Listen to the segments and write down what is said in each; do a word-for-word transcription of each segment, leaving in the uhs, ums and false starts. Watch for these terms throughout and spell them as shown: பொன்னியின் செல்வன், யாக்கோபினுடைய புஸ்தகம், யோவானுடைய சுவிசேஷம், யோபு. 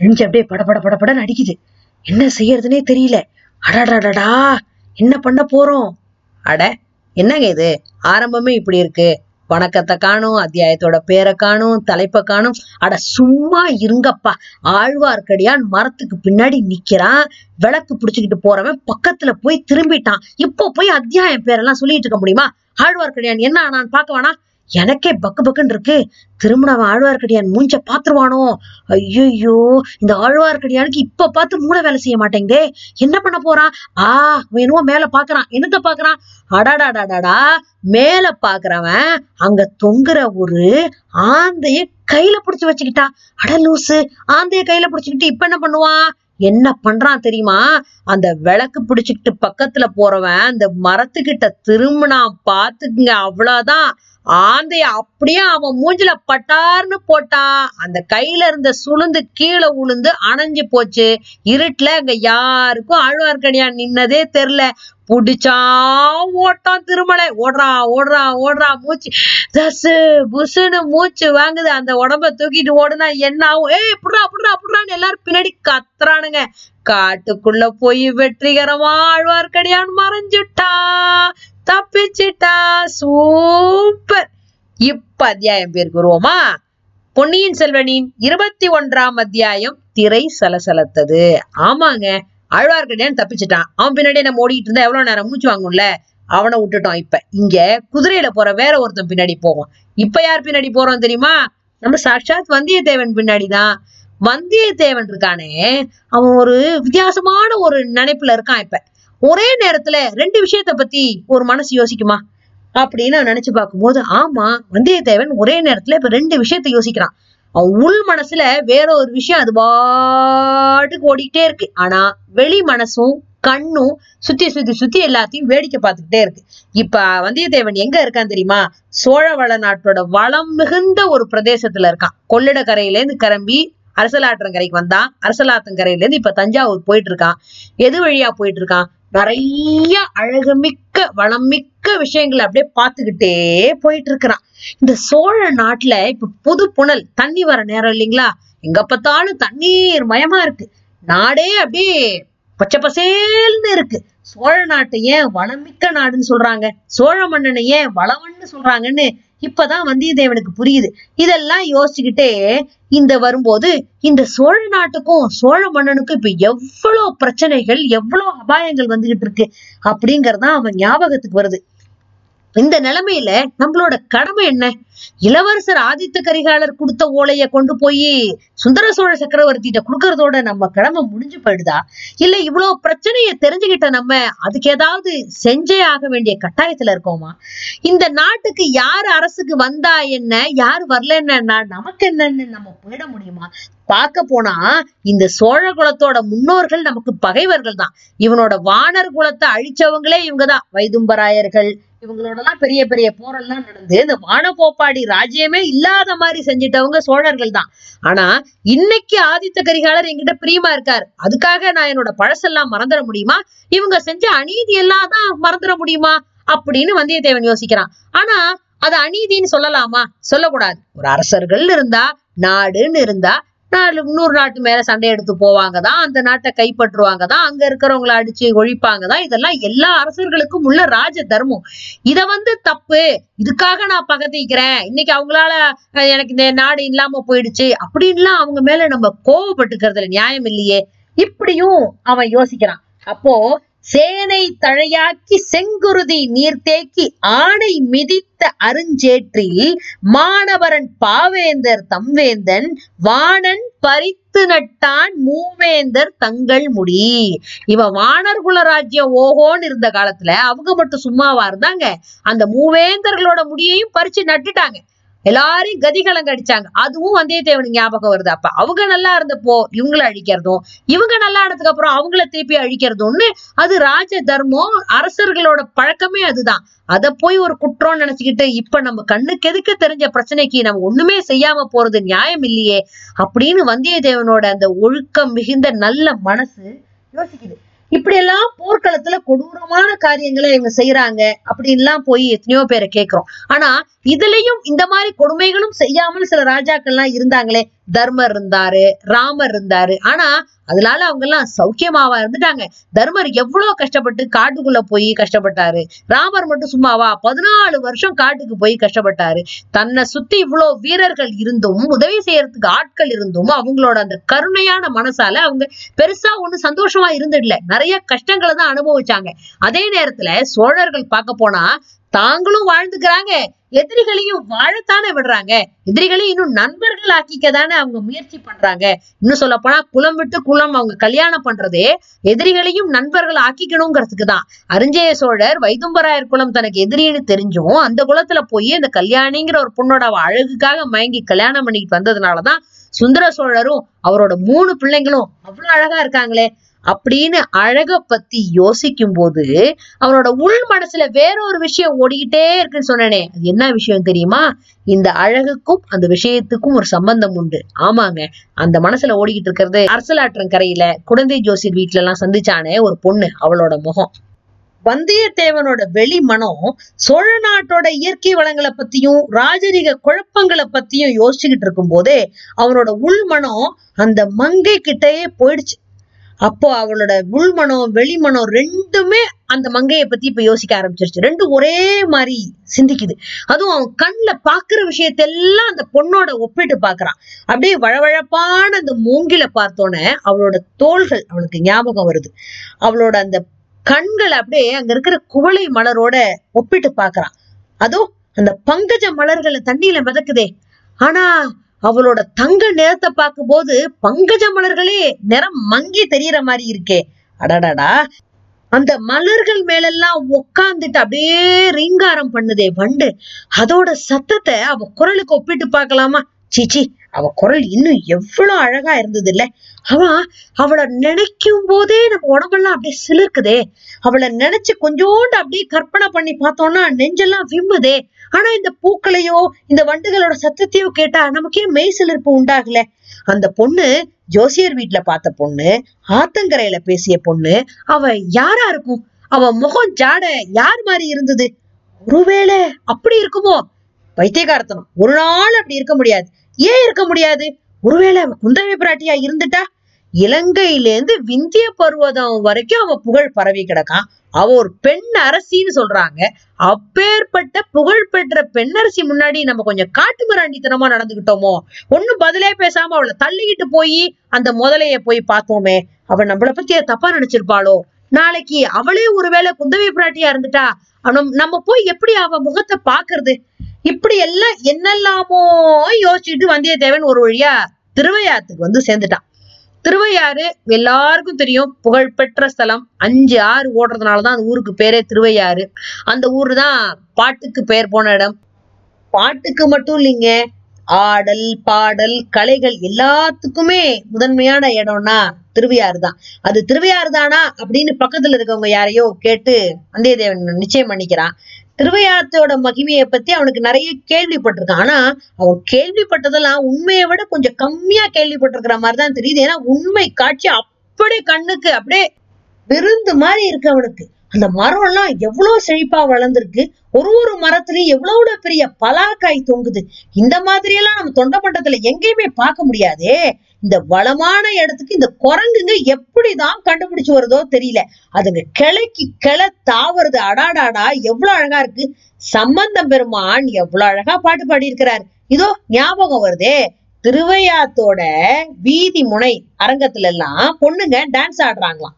நெஞ்சு அப்படியே படபட படபடன்னு அடிக்குது. என்ன செய்யறதுன்னே தெரியல. அடாடாடா, என்ன பண்ண போறோம்? அட என்னங்க இது, ஆரம்பமே இப்படி இருக்கு. வணக்கத்தை காணும், அத்தியாயத்தோட பேரை காணும், தலைப்பை காணும். அட சும்மா இருங்கப்பா. ஆழ்வார்க்கடியான் மரத்துக்கு பின்னாடி நிக்கிறான், விளக்கு பிடிச்சுக்கிட்டு போறவன் பக்கத்துல போய் திரும்பிட்டான். இப்போ போய் அத்தியாயம் பேரெல்லாம் சொல்லிட்டு இருக்க முடியுமா? ஆழ்வார்க்கடியான் என்ன ஆனான்னு பார்க்க வேணா. எனக்கே பக்கு பக்குன்னு இருக்கு. திரும்பினவன் ஆழ்வார்க்கடியான் மூஞ்ச பாத்துருவானோ? ஐயோ, இந்த ஆழ்வார்க்கடியானுக்கு இப்ப பார்த்து மூளை வேலை செய்ய மாட்டேங்குதே. என்ன பண்ண போறான்? ஆ, வேணுமோ மேல பாக்குறான். என்னத்த பாக்குறான்? அடாடாடாடாடா, மேல பாக்குறவன் அங்க தொங்குற ஒரு ஆந்தைய கையில புடிச்சு வச்சுக்கிட்டான். அட லூசு, ஆந்தைய கையில புடிச்சுக்கிட்டு இப்ப என்ன பண்ணுவான்? என்ன பண்றான் தெரியுமா? அந்த விளக்கு பிடிச்சுக்கிட்டு பக்கத்துல போறவன் அந்த மரத்துக்கிட்ட திரும்பினா பாத்துக்குங்க. அவ்வளவுதான், ஆந்தைய அப்படியே அவன் மூஞ்சில பட்டார்னு போட்டான். அந்த கையில இருந்த சுளுந்து கீழே உளுந்து அணைஞ்சு போச்சு. இருட்டுல அங்க யாருக்கும் ஆழ்வார்க்கடியான் நின்னதே தெரியல. புடிச்சா ஓட்டான் திருமலை. ஓடுறான் ஓடுறான் ஓடுறான், மூச்சு தசு புசுன்னு மூச்சு வாங்குது. அந்த உடம்ப தூக்கிட்டு ஓடுனா என்ன ஆகும்? ஏய், அப்படிடா அப்படிடா அப்படிடான்னு எல்லாரும் பின்னாடி கத்துறானுங்க. காட்டுக்குள்ள போய் வெற்றிகரமா ஆழ்வார்க்கடியான் மறைஞ்சுட்டா, தப்பிச்சுட்டா. சூப்பர். இப்ப அத்தியாயம் பேருக்கு வருவோமா? பொன்னியின் செல்வனின் இருபத்தி ஒன்றாம் அத்தியாயம், திரை சலசலத்தது. ஆமாங்க, ஆழ்வார்க்கடியான் தப்பிச்சுட்டான். அவன் பின்னாடியே நம்ம ஓடிட்டு இருந்தா எவ்வளவு நேரம் மூச்சு வாங்கும்ல. அவனை விட்டுட்டோம். இப்ப இங்க குதிரையில போற வேற ஒருத்தன் பின்னாடி போவோம். இப்ப யார் பின்னாடி போறோம் தெரியுமா? நம்ம சாட்சாத் வந்தியத்தேவன் பின்னாடிதான். வந்தியத்தேவன் இருக்கானே, அவன் ஒரு வித்தியாசமான ஒரு நினைப்புல இருக்கான். இப்ப ஒரே நேரத்துல ரெண்டு விஷயத்த பத்தி ஒரு மனசு யோசிக்குமா அப்படின்னு நினைச்சு பார்க்கும்போது, ஆமா, வந்தியத்தேவன் ஒரே நேரத்துல இப்ப ரெண்டு விஷயத்த யோசிக்கிறான். அவன் உள் மனசுல வேற ஒரு விஷயம் அது பாட்டுக்கு ஓடிக்கிட்டே இருக்கு. ஆனா வெளி மனசும் கண்ணும் சுத்தி சுத்தி சுத்தி எல்லாத்தையும் வேடிக்கை பார்த்துக்கிட்டே இருக்கு. இப்ப வந்தியத்தேவன் எங்க இருக்கான்னு தெரியுமா? சோழவள நாட்டோட வளம் மிகுந்த ஒரு பிரதேசத்துல இருக்கான். கொள்ளிடக்கரையில இருந்து கிளம்பி அரசலாற்றங்கரைக்கு வந்தான். அரசலாற்றங்கரையில இருந்து இப்ப தஞ்சாவூர் போயிட்டு இருக்கான். எது வழியா போயிட்டு இருக்கான்? நிறைய அழகுமிக்க வளமிக்க விஷயங்களை அப்படியே பார்த்துக்கிட்டே போயிட்டு இருக்கிறான். இந்த சோழ நாட்டுல இப்ப புது புனல், தண்ணி வர நேரம் இல்லைங்களா? எங்க பார்த்தாலும் தண்ணீர் மயமா இருக்கு. நாடே அப்படியே பச்சை பசேல்னு இருக்கு. சோழ நாட்டை ஏன் வளமிக்க நாடுன்னு சொல்றாங்க? சோழ மன்னனை ஏன் வளவன்னு சொல்றாங்கன்னு இப்பதான் வந்தியத்தேவனுக்கு புரியுது. இதெல்லாம் யோசிச்சுக்கிட்டே இந்த வரும்போது, இந்த சோழ நாட்டுக்கும் சோழ மன்னனுக்கும் இப்ப எவ்வளவு பிரச்சனைகள், எவ்வளவு அபாயங்கள் வந்துகிட்டு இருக்கு அப்படிங்கறதான் அவன் ஞாபகத்துக்கு வருது. இந்த நிலைமையில நம்மளோட கடமை என்ன? இளவரசர் ஆதித்த கரிகாலர் கொடுத்த ஓலைய கொண்டு போய் சுந்தர சோழ சக்கரவர்த்திட்ட கொடுக்கறதோட நம்ம கடமை முடிஞ்சு போயிடுதா? இல்ல இவ்வளவு பிரச்சனைய தெரிஞ்சுக்கிட்ட நம்ம அதுக்கு ஏதாவது செஞ்சே ஆக வேண்டிய கட்டாயத்துல இருக்கோமா? இந்த நாட்டுக்கு யாரு அரசுக்கு வந்தா என்ன, யாரு வரல என்னன்னா நமக்கு என்னன்னு நம்ம போயிட முடியுமா? பார்க்க போனா இந்த சோழ குலத்தோட முன்னோர்கள் நமக்கு பகைவர்கள் தான். இவனோட வானர் குலத்தை அழிச்சவங்களே இவங்கதான், வைதும்பராயர்கள். இவங்களோட எல்லாம் பெரிய பெரிய போரெல்லாம் நடந்து இந்த வானகோப்பாடி ராஜ்யமே இல்லாத மாதிரி செஞ்சிட்டவங்க சோழர்கள் தான். ஆனா இன்னைக்கு ஆதித்த கரிகாலர் என்கிட்ட பிரியமா இருக்காரு, அதுக்காக நான் என்னோட பழசெல்லாம் மறந்துட முடியுமா? இவங்க செஞ்ச அநீதி எல்லாம் தான் மறந்துட முடியுமா அப்படின்னு வந்தியத்தேவன் யோசிக்கிறான். ஆனா அது அநீதின்னு சொல்லலாமா? சொல்லக்கூடாது. ஒரு அரசர்கள் இருந்தா, நாடுன்னு இருந்தா, நாலு இன்னொரு நாட்டு மேல சண்டை எடுத்து போவாங்கதான், அந்த நாட்டை கைப்பற்றுவாங்கதான், அங்க இருக்கிறவங்களை அடிச்சு ஒழிப்பாங்கதான். இதெல்லாம் எல்லா அரசர்களுக்கும் உள்ள ராஜ தர்மம். இத வந்து தப்பு, இதுக்காக நான் பகத்திக்கிறேன், இன்னைக்கு அவங்களால எனக்கு இந்த நாடு இல்லாம போயிடுச்சு அப்படின்லாம் அவங்க மேல நம்ம கோவப்பட்டுக்கிறதுல நியாயம் இல்லையே. இப்படியும் அவன் யோசிக்கிறான். அப்போ சேனை தழையாக்கி செங்குருதி நீர்த்தேக்கி ஆணை மிதித்த அருஞ்சேற்றில் மாணவரன் பாவேந்தர் தம்வேந்தன் வாணன் பறித்து நட்டான் மூவேந்தர் தங்கள் முடி. இவன் வானர் குலராஜ்யம் ஓஹோன்னு இருந்த காலத்துல அவங்க மட்டும் சும்மாவா இருந்தாங்க? அந்த மூவேந்தர்களோட முடியையும் பறிச்சு நட்டுட்டாங்க. எல்லாரையும் கதிகலங்க அடிச்சாங்க. அதுவும் வந்தியத்தேவனுக்கு ஞாபகம் வருது. அப்ப அவங்க நல்லா இருந்தப்போ இவங்களை அழிக்கிறதும், இவங்க நல்லா ஆனதுக்கு அப்புறம் அவங்கள திருப்பி அழிக்கிறதும்னு அது ராஜ தர்மம், அரசர்களோட பழக்கமே அதுதான். அதை போய் ஒரு குற்றம்னு நினைச்சுக்கிட்டு இப்ப நம்ம கண்ணுக்கு எதுக்கு தெரிஞ்ச பிரச்சனைக்கு நம்ம ஒண்ணுமே செய்யாம போறது நியாயம் இல்லையே அப்படின்னு வந்தியத்தேவனோட அந்த ஒழுக்கம் மிகுந்த நல்ல மனசு யோசிக்குது. இப்படி எல்லாம் போர்க்களத்துல கொடூரமான காரியங்களை இவங்க செய்யறாங்க அப்படின்லாம் போய் எத்தனையோ பேரை கேட்கிறோம். ஆனா இதுலயும் இந்த மாதிரி கொடுமைகளும் செய்யாமல் சில ராஜாக்கள் எல்லாம் இருந்தாங்களே, தர்மர் இருந்தாரு, ராமர் இருந்தாரு. ஆனா அதனால அவங்க எல்லாம் சௌக்கியமாவா இருந்துட்டாங்க. தர்மர் எவ்வளவு கஷ்டப்பட்டு காட்டுக்குள்ள போய் கஷ்டப்பட்டாரு. ராமர் மட்டும் சும்மாவா? பதினாலு வருஷம் காட்டுக்கு போய் கஷ்டப்பட்டாரு. தன்னை சுத்தி இவ்வளவு வீரர்கள் இருந்தும், உதவி செய்யறதுக்கு ஆட்கள் இருந்தும், அவங்களோட அந்த கருணையான மனசால அவங்க பெருசா ஒண்ணு சந்தோஷமா இருந்துடல. நிறைய கஷ்டங்களை தான் அனுபவிச்சாங்க. அதே நேரத்துல சோழர்கள் பார்க்க போனா தாங்களும் வாழ்ந்துக்கிறாங்க, எதிரிகளையும் வாழத்தானே விடுறாங்க. எதிரிகளையும் இன்னும் நண்பர்கள் ஆக்கிக்கதானே அவங்க முயற்சி பண்றாங்க. இன்னும் சொல்ல போனா குலம் விட்டு குலம் அவங்க கல்யாணம் பண்றதே எதிரிகளையும் நண்பர்கள் ஆக்கிக்கணுங்கிறதுக்கு தான். அரிஞ்சய சோழர் வைதும்பராயர் குலம் தனக்கு எதிரின்னு தெரிஞ்சும் அந்த குலத்துல போய் அந்த கல்யாணிங்கிற ஒரு பொண்ணோட அழகுக்காக மயங்கி கல்யாணம் பண்ணிட்டு வந்ததுனாலதான் சுந்தர சோழரும் அவரோட மூணு பிள்ளைங்களும் அவ்வளவு அழகா இருக்காங்களே அப்படின்னு அழக பத்தி யோசிக்கும் போது அவனோட உள் மனசுல வேற ஒரு விஷயம் ஓடிக்கிட்டே இருக்குன்னு சொன்னனே, அது என்ன விஷயம் தெரியுமா? இந்த அழகுக்கும் அந்த விஷயத்துக்கும் ஒரு சம்பந்தம் உண்டு. ஆமாங்க, அந்த மனசுல ஓடிக்கிட்டு இருக்கிறது அரசலாற்றங்கரையில குடந்தை ஜோசியர் வீட்டுல எல்லாம் சந்திச்சானே ஒரு பொண்ணு, அவளோட முகம். வந்தியத்தேவனோட வெளி மனம் சோழ நாட்டோட இயற்கை வளங்களை பத்தியும் ராஜரீக குழப்பங்களை பத்தியும் யோசிச்சுக்கிட்டு இருக்கும் போதே அவனோட உள் மனம் அந்த மங்கை கிட்டயே போயிடுச்சு. அப்போ அவளோட உள்மனம் வெளிமனம் ரெண்டுமே அந்த மங்கைய பத்தி இப்ப யோசிக்க ஆரம்பிச்சிருச்சு. ரெண்டும் ஒரே மாதிரி சிந்திக்குது. அதுவும் அவன் கண்ணுல பாக்குற விஷயத்தெல்லாம் அந்த பொண்ணோட ஒப்பிட்டு பாக்குறான். அப்படியே வழவழப்பான அந்த மூங்கில பார்த்தோன்னே அவளோட தோள்கள் அவளுக்கு ஞாபகம் வருது. அவளோட அந்த கண்கள் அப்படியே அங்க இருக்கிற குவளை மலரோட ஒப்பிட்டு பாக்குறான். அதுவும் அந்த பங்கஜ மலர்களை தண்ணியில மிதக்குதே, ஆனா அவளோட தங்க நிறத்தை பார்க்கும் போது பங்கஜ மலர்களே நிறம் மங்கி தெரியற மாதிரி இருக்கே. அடடாடா, அந்த மலர்கள் மேலெல்லாம் உக்காந்துட்டு அப்படியே ரீங்காரம் பண்ணுதே வண்டு, அதோட சத்தத்தை அவ குரலுக்கு ஒப்பிட்டு பார்க்கலாமா? சீச்சி, அவ குரல் இன்னும் எவ்வளவு அழகா இருந்தது இல்ல? அவன் அவளை நினைக்கும் போதே நம்ம உடம்பெல்லாம் அப்படியே சிலிர்க்குதே. அவளை நினைச்சு கொஞ்சோண்டு அப்படியே கற்பனை பண்ணி பார்த்தோம்னா நெஞ்செல்லாம் விம்முதே. ஆனா இந்த பூக்களையோ இந்த வண்டுகளோட சத்தத்தையோ கேட்டா நமக்கே மெய் சிலிர்ப்பு உண்டாகல. அந்த பொண்ணு ஜோசியர் வீட்டுல பார்த்த பொண்ணு, ஆத்தங்கரையில பேசிய பொண்ணு, அவ யாரா இருக்கும்? அவ முகம் ஜாட யார் மாதிரி இருந்தது? ஒருவேளை அப்படி இருக்குமோ? பைத்தியகாரத்தனம், ஒரு நாள் அப்படி இருக்க முடியாது. ஏன் இருக்க முடியாது? ஒருவேளை அவ குந்தவை பிராட்டியா இருந்துட்டா? இலங்கையிலேருந்து விந்திய பர்வதம் வரைக்கும் அவன் புகழ் பரவி கிடக்கான். அவ ஒரு பெண் அரசின்னு சொல்றாங்க. அப்பேற்பட்ட புகழ் பெற்ற பெண்ணரசி முன்னாடி நம்ம கொஞ்சம் காட்டு மிராண்டித்தனமா நடந்துகிட்டோமோ? ஒன்னும் பதிலே பேசாம அவளை தள்ளிக்கிட்டு போய் அந்த முதலைய போய் பார்த்தோமே, அவ நம்மளை பத்தி தப்பா நினைச்சிருப்பாளோ? நாளைக்கு அவளே ஒருவேளை குந்தவை பிராட்டியா இருந்துட்டா நம்ம போய் எப்படி அவ முகத்தை பாக்குறது? இப்படி எல்லாம் என்னெல்லாமோ யோசிச்சுட்டு வந்தியத்தேவன் ஒரு வழியா திருவையாத்துக்கு வந்து சேர்ந்துட்டான். திருவையாறு எல்லாருக்கும் தெரியும், புகழ்பெற்ற ஸ்தலம். அஞ்சு ஆறு ஓடுறதுனாலதான் அந்த ஊருக்கு பேரே திருவையாறு. அந்த ஊரு தான் பாட்டுக்கு பெயர் போன இடம். பாட்டுக்கு மட்டும் இல்லைங்க, ஆடல் பாடல் கலைகள் எல்லாத்துக்குமே முதன்மையான இடம்னா திருவையாறு தான். அது திருவையாறு தானா அப்படின்னு பக்கத்துல இருக்கவங்க யாரையோ கேட்டு வந்தியத்தேவன் நிச்சயம் பண்ணிக்கிறான். திருவையாத்தோட மகிமையை பத்தி அவனுக்கு நிறைய கேள்விப்பட்டிருக்கான். ஆனா அவன் கேள்விப்பட்டதெல்லாம் உண்மையை விட கொஞ்சம் கம்மியா கேள்விப்பட்டிருக்கிற மாதிரிதான் தெரியுது. ஏன்னா உண்மை காட்சி அப்படியே கண்ணுக்கு அப்படியே விருந்து மாதிரி இருக்கு அவனுக்கு. அந்த மரம் எல்லாம் எவ்வளவு செழிப்பா வளர்ந்துருக்கு. ஒரு ஒரு மரத்துலயும் எவ்வளவு பெரிய பலாக்காய் தொங்குது. இந்த மாதிரி எல்லாம் நம்ம தொண்டை மண்டத்துல எங்கேயுமே பார்க்க முடியாதே. இந்த வளமான இடத்துக்கு இந்த குரங்குங்க எப்படிதான் கண்டுபிடிச்சு வருதோ தெரியல. அதுங்க கிளைக்கு கிளை தாவறது. அடாடாடா, எவ்வளவு அழகா இருக்கு. சம்பந்தம் பெருமான் எவ்வளவு அழகா பாட்டு பாடி இருக்கிறாரு. இதோ ஞாபகம் வருதே, திருவையாத்தோட வீதி முனை அரங்கத்துல எல்லாம் பொண்ணுங்க டான்ஸ் ஆடுறாங்களாம்.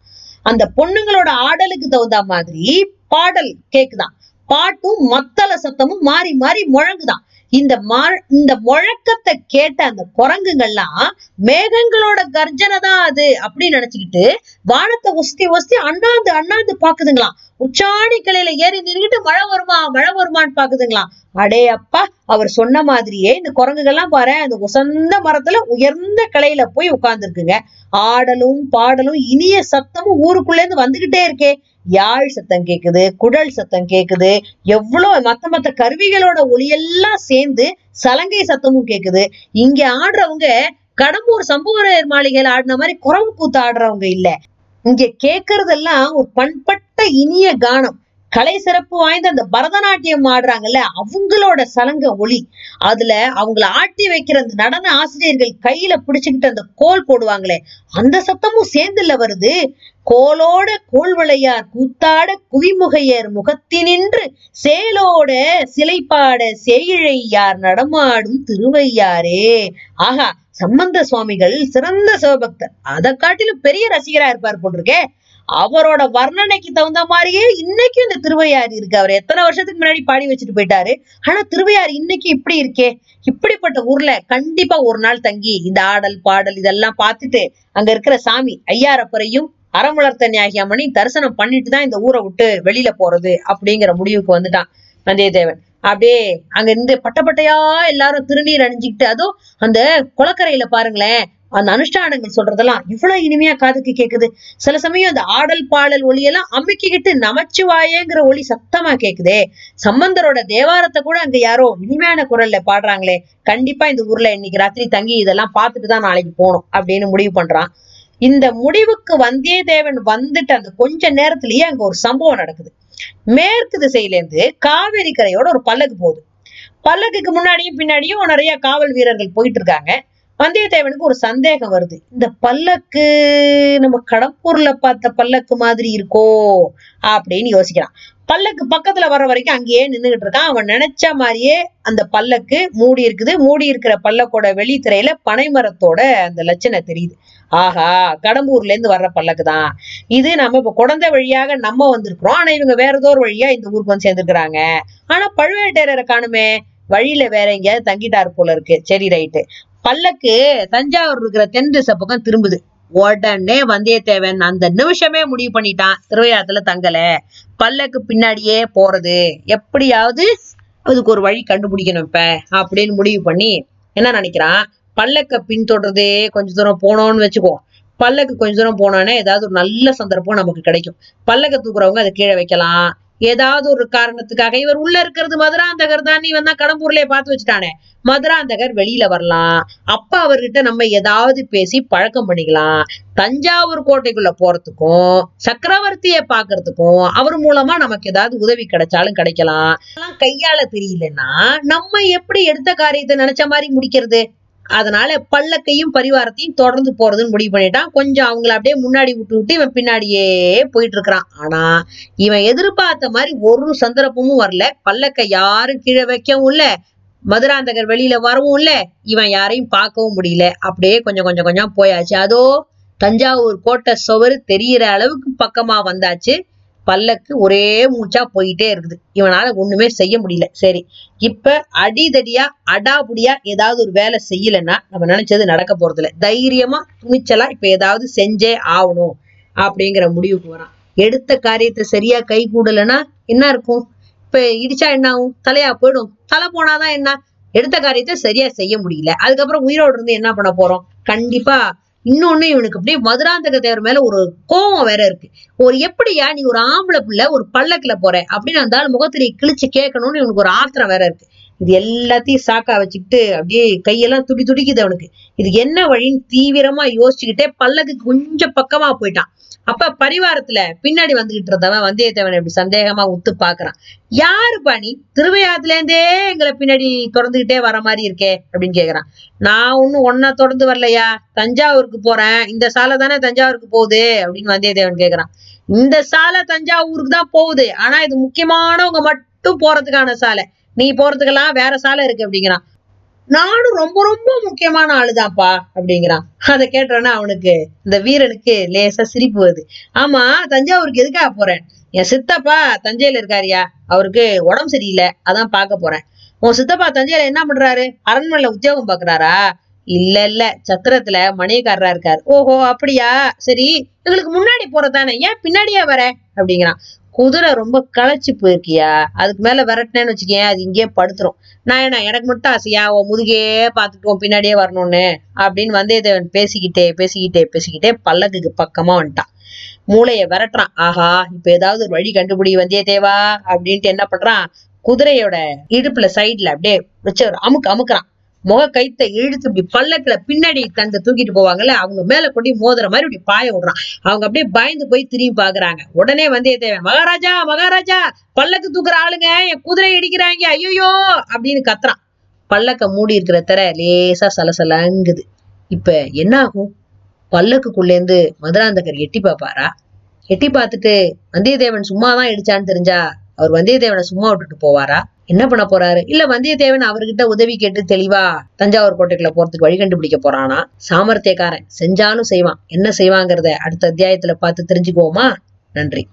அந்த பொண்ணுங்களோட ஆடலுக்கு தகுந்த மாதிரி பாடல் கேக்குதான். பாட்டும் மத்தள சத்தமும் மாறி மாறி முழங்குதான். இந்த மா இந்த முழக்கத்தை கேட்ட அந்த குரங்குங்கள்லாம் மேகங்களோட கர்ஜனை தான் அது அப்படின்னு நினைச்சுக்கிட்டு வானத்தை ஒசத்தி ஒசத்தி அண்ணாந்து அண்ணாந்து பாக்குதுங்களாம். உச்சாணி கிளையில ஏறி நின்றுகிட்டு மழை வருமா மழை வருமான்னு பாக்குதுங்களாம். அடே அப்பா, அவர் சொன்ன மாதிரியே இந்த குரங்குகள்லாம் பாரு, அந்த உசந்த மரத்துல உயர்ந்த கிளையில போய் உட்கார்ந்துருக்குங்க. ஆடலும் பாடலும் இனிய சத்தமும் ஊருக்குள்ள இருந்து வந்துகிட்டே இருக்கே. யாழ் சத்தம் கேக்குது, குடல் சத்தம் கேக்குது, எவ்வளவு மத்த மத்த கருவிகளோட ஒளியெல்லாம் சேர்ந்து சலங்கை சத்தமும் கேக்குது. இங்க ஆடுறவங்க கடம்பூர் சம்புவரையர் மாளிகையில ஆடின மாதிரி குரங்கு கூத்து ஆடுறவங்க இல்ல. இங்க கேக்குறதெல்லாம் ஒரு பண்பட்ட இனிய கானம். கலை சிறப்பு வாய்ந்த அந்த பரதநாட்டியம் ஆடுறாங்கல்ல, அவங்களோட சலங்க ஒளி, அதுல அவங்களை ஆட்டி வைக்கிற அந்த நடன ஆசிரியர்கள் கையில பிடிச்சுக்கிட்டு அந்த கோல் போடுவாங்களே, அந்த சத்தமும் சேர்ந்துல வருது. கோலோட கோல்வளையார் கூத்தாட குவிமுகையர் முகத்தினின்று சேலோட சிலைப்பாட சேயிழையார் நடமாடும் திருவையாரே. ஆகா, சம்பந்த சுவாமிகள் சிறந்த சிவபக்தர், அதை காட்டிலும் பெரிய ரசிகரா இருப்பார் போட்டிருக்கே. அவரோட வர்ணனைக்கு தகுந்த மாதிரியே இன்னைக்கும் இந்த திருவையாறு இருக்கு. அவர் எத்தனை வருஷத்துக்கு முன்னாடி பாடி வச்சுட்டு போயிட்டாரு, ஆனா திருவையாறு இன்னைக்கு இப்படி இருக்கே. இப்படிப்பட்ட ஊர்ல கண்டிப்பா ஒரு நாள் தங்கி இந்த ஆடல் பாடல் இதெல்லாம் பார்த்துட்டு அங்க இருக்கிற சாமி ஐயாரப்பரையும் அறமுளர்த்த ஞாகியாமணி தரிசனம் பண்ணிட்டு தான் இந்த ஊரை விட்டு வெளியில போறது அப்படிங்கிற முடிவுக்கு வந்துட்டான் வந்தியத்தேவன். அப்படியே அங்க இருந்து பட்டப்பட்டையா எல்லாரும் திருநீர் அணிஞ்சுக்கிட்டு, அதுவும் அந்த குளக்கரையில பாருங்களேன், அந்த அனுஷ்டானங்கள் சொல்றதெல்லாம் இவ்வளவு இனிமையா காதுக்கு கேக்குது. சில சமயம் அந்த ஆடல் பாடல் ஒளியெல்லாம் அமுக்கிக்கிட்டு நமச்சிவாயேங்கிற ஒளி சத்தமா கேக்குதே. சம்பந்தரோட தேவாரத்தை கூட அங்க யாரோ இனிமையான குரல்ல பாடுறாங்களே. கண்டிப்பா இந்த ஊர்ல இன்னைக்கு ராத்திரி தங்கி இதெல்லாம் பார்த்துட்டு தான் நாளைக்கு போகணும் அப்படின்னு முடிவு பண்றான். இந்த முடிவுக்கு வந்தியத்தேவன் வந்துட்டு அந்த கொஞ்ச நேரத்திலேயே அங்க ஒரு சம்பவம் நடக்குது. மேற்கு திசையிலேருந்து காவேரி கரையோட ஒரு பல்லக்கு போகுது. பல்லக்குக்கு முன்னாடியும் பின்னாடியும் நிறைய காவல் வீரர்கள் போயிட்டு இருக்காங்க. வந்தியத்தேவனுக்கு ஒரு சந்தேகம் வருது, இந்த பல்லக்கு நம்ம கடம்பூர்ல பார்த்த பல்லக்கு மாதிரி இருக்கோ அப்படின்னு யோசிக்கிறான். பல்லக்கு பக்கத்துல வர்ற வரைக்கும் அங்கேயே நின்றுகிட்டு இருக்கான். அவன் நினைச்ச மாதிரியே அந்த பல்லக்கு மூடி இருக்குது. மூடி இருக்கிற பல்லக்கோட வெளித்திரையில பனைமரத்தோட அந்த லட்சணம் தெரியுது. ஆஹா, கடம்பூர்ல இருந்து வர்ற பல்லக்கு தான் இது. நம்ம இப்ப குழந்தை வழியாக நம்ம வந்திருக்கிறோம், ஆனா இவங்க வேற ஏதோ ஒரு வழியா இந்த ஊருக்கு வந்து சேர்ந்துருக்கிறாங்க. ஆனா பழுவேட்டரையரை காணுமே, வழியில வேற எங்கேயாவது தங்கிட்டாரு போல இருக்கு. சரி, ரைட்டு. பல்லக்கு தஞ்சாவூர் இருக்கிற தென் திசை பக்கம் திரும்புது. உடனே வந்தியத்தேவன் அந்த நிமிஷமே முடிவு பண்ணிட்டான், திருவையாத்துல தங்கல, பல்லக்கு பின்னாடியே போறது, எப்படியாவது அதுக்கு ஒரு வழி கண்டுபிடிக்கணும் இப்ப அப்படின்னு முடிவு பண்ணி என்ன நினைக்கிறான், பல்லக்க பின்தொடர்றதே கொஞ்ச தூரம் போனோம்னு வச்சுக்கோ. பல்லக்கு கொஞ்ச தூரம் போனோன்னே ஏதாவது ஒரு நல்ல சந்தர்ப்பம் நமக்கு கிடைக்கும். பல்லக்க தூக்குறவங்க அதை கீழே வைக்கலாம். ஏதாவது ஒரு காரணத்துக்காக இவர் உள்ள இருக்கிறது மதுராந்தகர் தான், நீ வந்தா கடம்பூர்லயே பார்த்து வச்சுட்டானே, மதுராந்தகர் வெளியில வரலாம், அப்ப அவர்கிட்ட நம்ம ஏதாவது பேசி பழக்கம் பண்ணிக்கலாம். தஞ்சாவூர் கோட்டைக்குள்ள போறதுக்கும் சக்கரவர்த்திய பாக்குறதுக்கும் அவர் மூலமா நமக்கு ஏதாவது உதவி கிடைச்சாலும் கிடைக்கலாம். அதெல்லாம் கையால தெரியலன்னா நம்ம எப்படி எடுத்த காரியத்தை நினைச்ச மாதிரி முடிக்கிறது? அதனால பல்லக்கையும் பரிவாரத்தையும் தொடர்ந்து போறதுன்னு முடிவு பண்ணிட்டான். கொஞ்சம் அவங்கள அப்படியே முன்னாடி விட்டு விட்டு இவன் பின்னாடியே போயிட்டு இருக்கிறான். ஆனா இவன் எதிர்பார்த்த மாதிரி ஒரு சந்தர்ப்பமும் வரல. பல்லக்கை யாரும் கீழே வைக்கவும் இல்ல, மதுராந்தகர் வெளியில வரவும் இல்ல, இவன் யாரையும் பார்க்கவும் முடியல. அப்படியே கொஞ்சம் கொஞ்சம் கொஞ்சம் போயாச்சு. அதோ தஞ்சாவூர் கோட்டை சுவர் தெரியற அளவுக்கு பக்கமா வந்தாச்சு. பல்லக்கு ஒரே மூச்சா போயிட்டே இருக்குது, இவனால ஒண்ணுமே செய்ய முடியல. சரி, இப்ப அடிதடியா அடாபுடியா ஏதாவது ஒரு வேலை செய்யலன்னா நம்ம நினைச்சது நடக்க போறது இல்லை. தைரியமா துணிச்சலா இப்ப ஏதாவது செஞ்சே ஆகணும் அப்படிங்கிற முடிவுக்கு வரான். எடுத்த காரியத்தை சரியா கை கூடலன்னா என்ன இருக்கும்? இப்ப இடிச்சா என்ன ஆகும்? தலையா போயிடும். தலை போனாதான் என்ன, எடுத்த காரியத்தை சரியா செய்ய முடியல, அதுக்கப்புறம் உயிரோடு இருந்து என்ன பண்ண போறோம்? கண்டிப்பா இன்னொன்னு, இவனுக்கு அப்படியே மதுராந்தக தேவர் மேல ஒரு கோவம் வேற இருக்கு. ஒரு எப்படியா நீ ஒரு ஆம்பளை பிள்ளை ஒரு பல்லக்குல போற அப்படின்னு அந்த ஆள் முகத்திலே கிழிச்சு கேட்கணும்னு இவனுக்கு ஒரு ஆத்திரம் வேற இருக்கு. இது எல்லாத்தையும் சாக்கா வச்சுக்கிட்டு அப்படியே கையெல்லாம் துடி துடிக்குது அவனுக்கு. இது என்ன வழின்னு தீவிரமா யோசிச்சுக்கிட்டே பல்லக்கு கொஞ்சம் பக்கமா போயிட்டான். அப்ப பரிவாரத்துல பின்னாடி வந்துகிட்டு இருந்தவன் வந்தியத்தேவன் இப்படி சந்தேகமா உத்து பாக்குறான். யாரு பாணி, திருவையாத்துல இருந்தே எங்களை பின்னாடி தொடர்ந்துகிட்டே வர மாதிரி இருக்கே அப்படின்னு கேக்குறான். நான் ஒன்னும் ஒன்னா தொடர்ந்து வரலையா, தஞ்சாவூருக்கு போறேன், இந்த சாலை தானே தஞ்சாவூருக்கு போகுது அப்படின்னு வந்தியத்தேவன் கேக்குறான். இந்த சாலை தஞ்சாவூருக்கு தான் போகுது, ஆனா இது முக்கியமானவங்க மட்டும் போறதுக்கான சாலை, நீ போறதுக்கெல்லாம் வேற சாலை இருக்கு அப்படிங்கிறான். நானும் ரொம்ப ரொம்ப முக்கியமான ஆளுதான்ப்பா அப்படிங்கிறான். அதை கேட்டோன்னா அவனுக்கு, இந்த வீரனுக்கு லேசா சிரிப்பு வருது. ஆமா, தஞ்சாவூருக்கு எதுக்காக போறேன்? என் சித்தப்பா தஞ்சையில இருக்காருயா, அவருக்கு உடம்பு சரியில்லை, அதான் பார்க்க போறேன். உன் சித்தப்பா தஞ்சையில என்ன பண்றாரு? அரண்மனையில உத்தியோகம் பாக்குறாரா? இல்ல இல்ல, சத்திரத்துல மணியக்காரரா இருக்காரு. ஓஹோ, அப்படியா, சரி, எங்களுக்கு முன்னாடி போறதானே, ஏன் பின்னாடியா வர அப்படிங்கிறான். குதிரை ரொம்ப களைச்சு போயிருக்கியா, அதுக்கு மேல விரட்டினேன்னு வச்சுக்கேன், அது இங்கேயே படுத்துரும். நான் என்ன, எனக்கு மட்டும் ஆசையா உன் முதுகே பாத்துக்குவோம் பின்னாடியே வரணும்னு அப்படின்னு வந்தியத்தேவன் பேசிக்கிட்டே பேசிக்கிட்டே பேசிக்கிட்டே பல்லக்குக்கு பக்கமா வந்துட்டான். மூளைய விரட்டுறான். ஆஹா, இப்ப ஏதாவது ஒரு வழி கண்டுபிடி வந்தியத்தேவா அப்படின்ட்டு என்ன பண்றான், குதிரையோட இடுப்புல சைட்ல அப்படியே வச்சு அமுக்கு அமுக்குறான். முக கைத்தை இழுத்து இப்படி பல்லக்குல பின்னாடி தந்தை தூக்கிட்டு போவாங்கல்ல, அவங்க மேல கொண்டு மோதுற மாதிரி இப்படி பாய விடுறான். அவங்க அப்படியே பயந்து போய் திரும்பி பாக்குறாங்க. உடனே வந்தியத்தேவன் மகாராஜா மகாராஜா பல்லக்கு தூக்குற ஆளுங்க என் குதிரை இடிக்கிறாங்க ஐயோ அப்படின்னு கத்துறான். பல்லக்க மூடி இருக்கிற தர லேசா சலசலங்குது. இப்ப என்ன ஆகும்? பல்லக்குள்ளேருந்து மதுராந்தகர் எட்டி பாப்பாரா? எட்டி பார்த்துட்டு வந்தியத்தேவன் சும்மாதான் இடிச்சான்னு தெரிஞ்சா அவர் வந்தியத்தேவனை சும்மா விட்டுட்டு போவாரா? என்ன பண்ண போறாரு? இல்ல வந்தியத்தேவன் அவர்கிட்ட உதவி கேட்டு தெளிவா தஞ்சாவூர் கோட்டைக்குள்ள போறதுக்கு வழி கண்டுபிடிக்க போறானா? சாமர்த்தியக்காரன், செஞ்சாலும் செய்வான். என்ன செய்வாங்கிறத அடுத்த அத்தியாயத்துல பார்த்து தெரிஞ்சுக்குவோமா? நன்றி.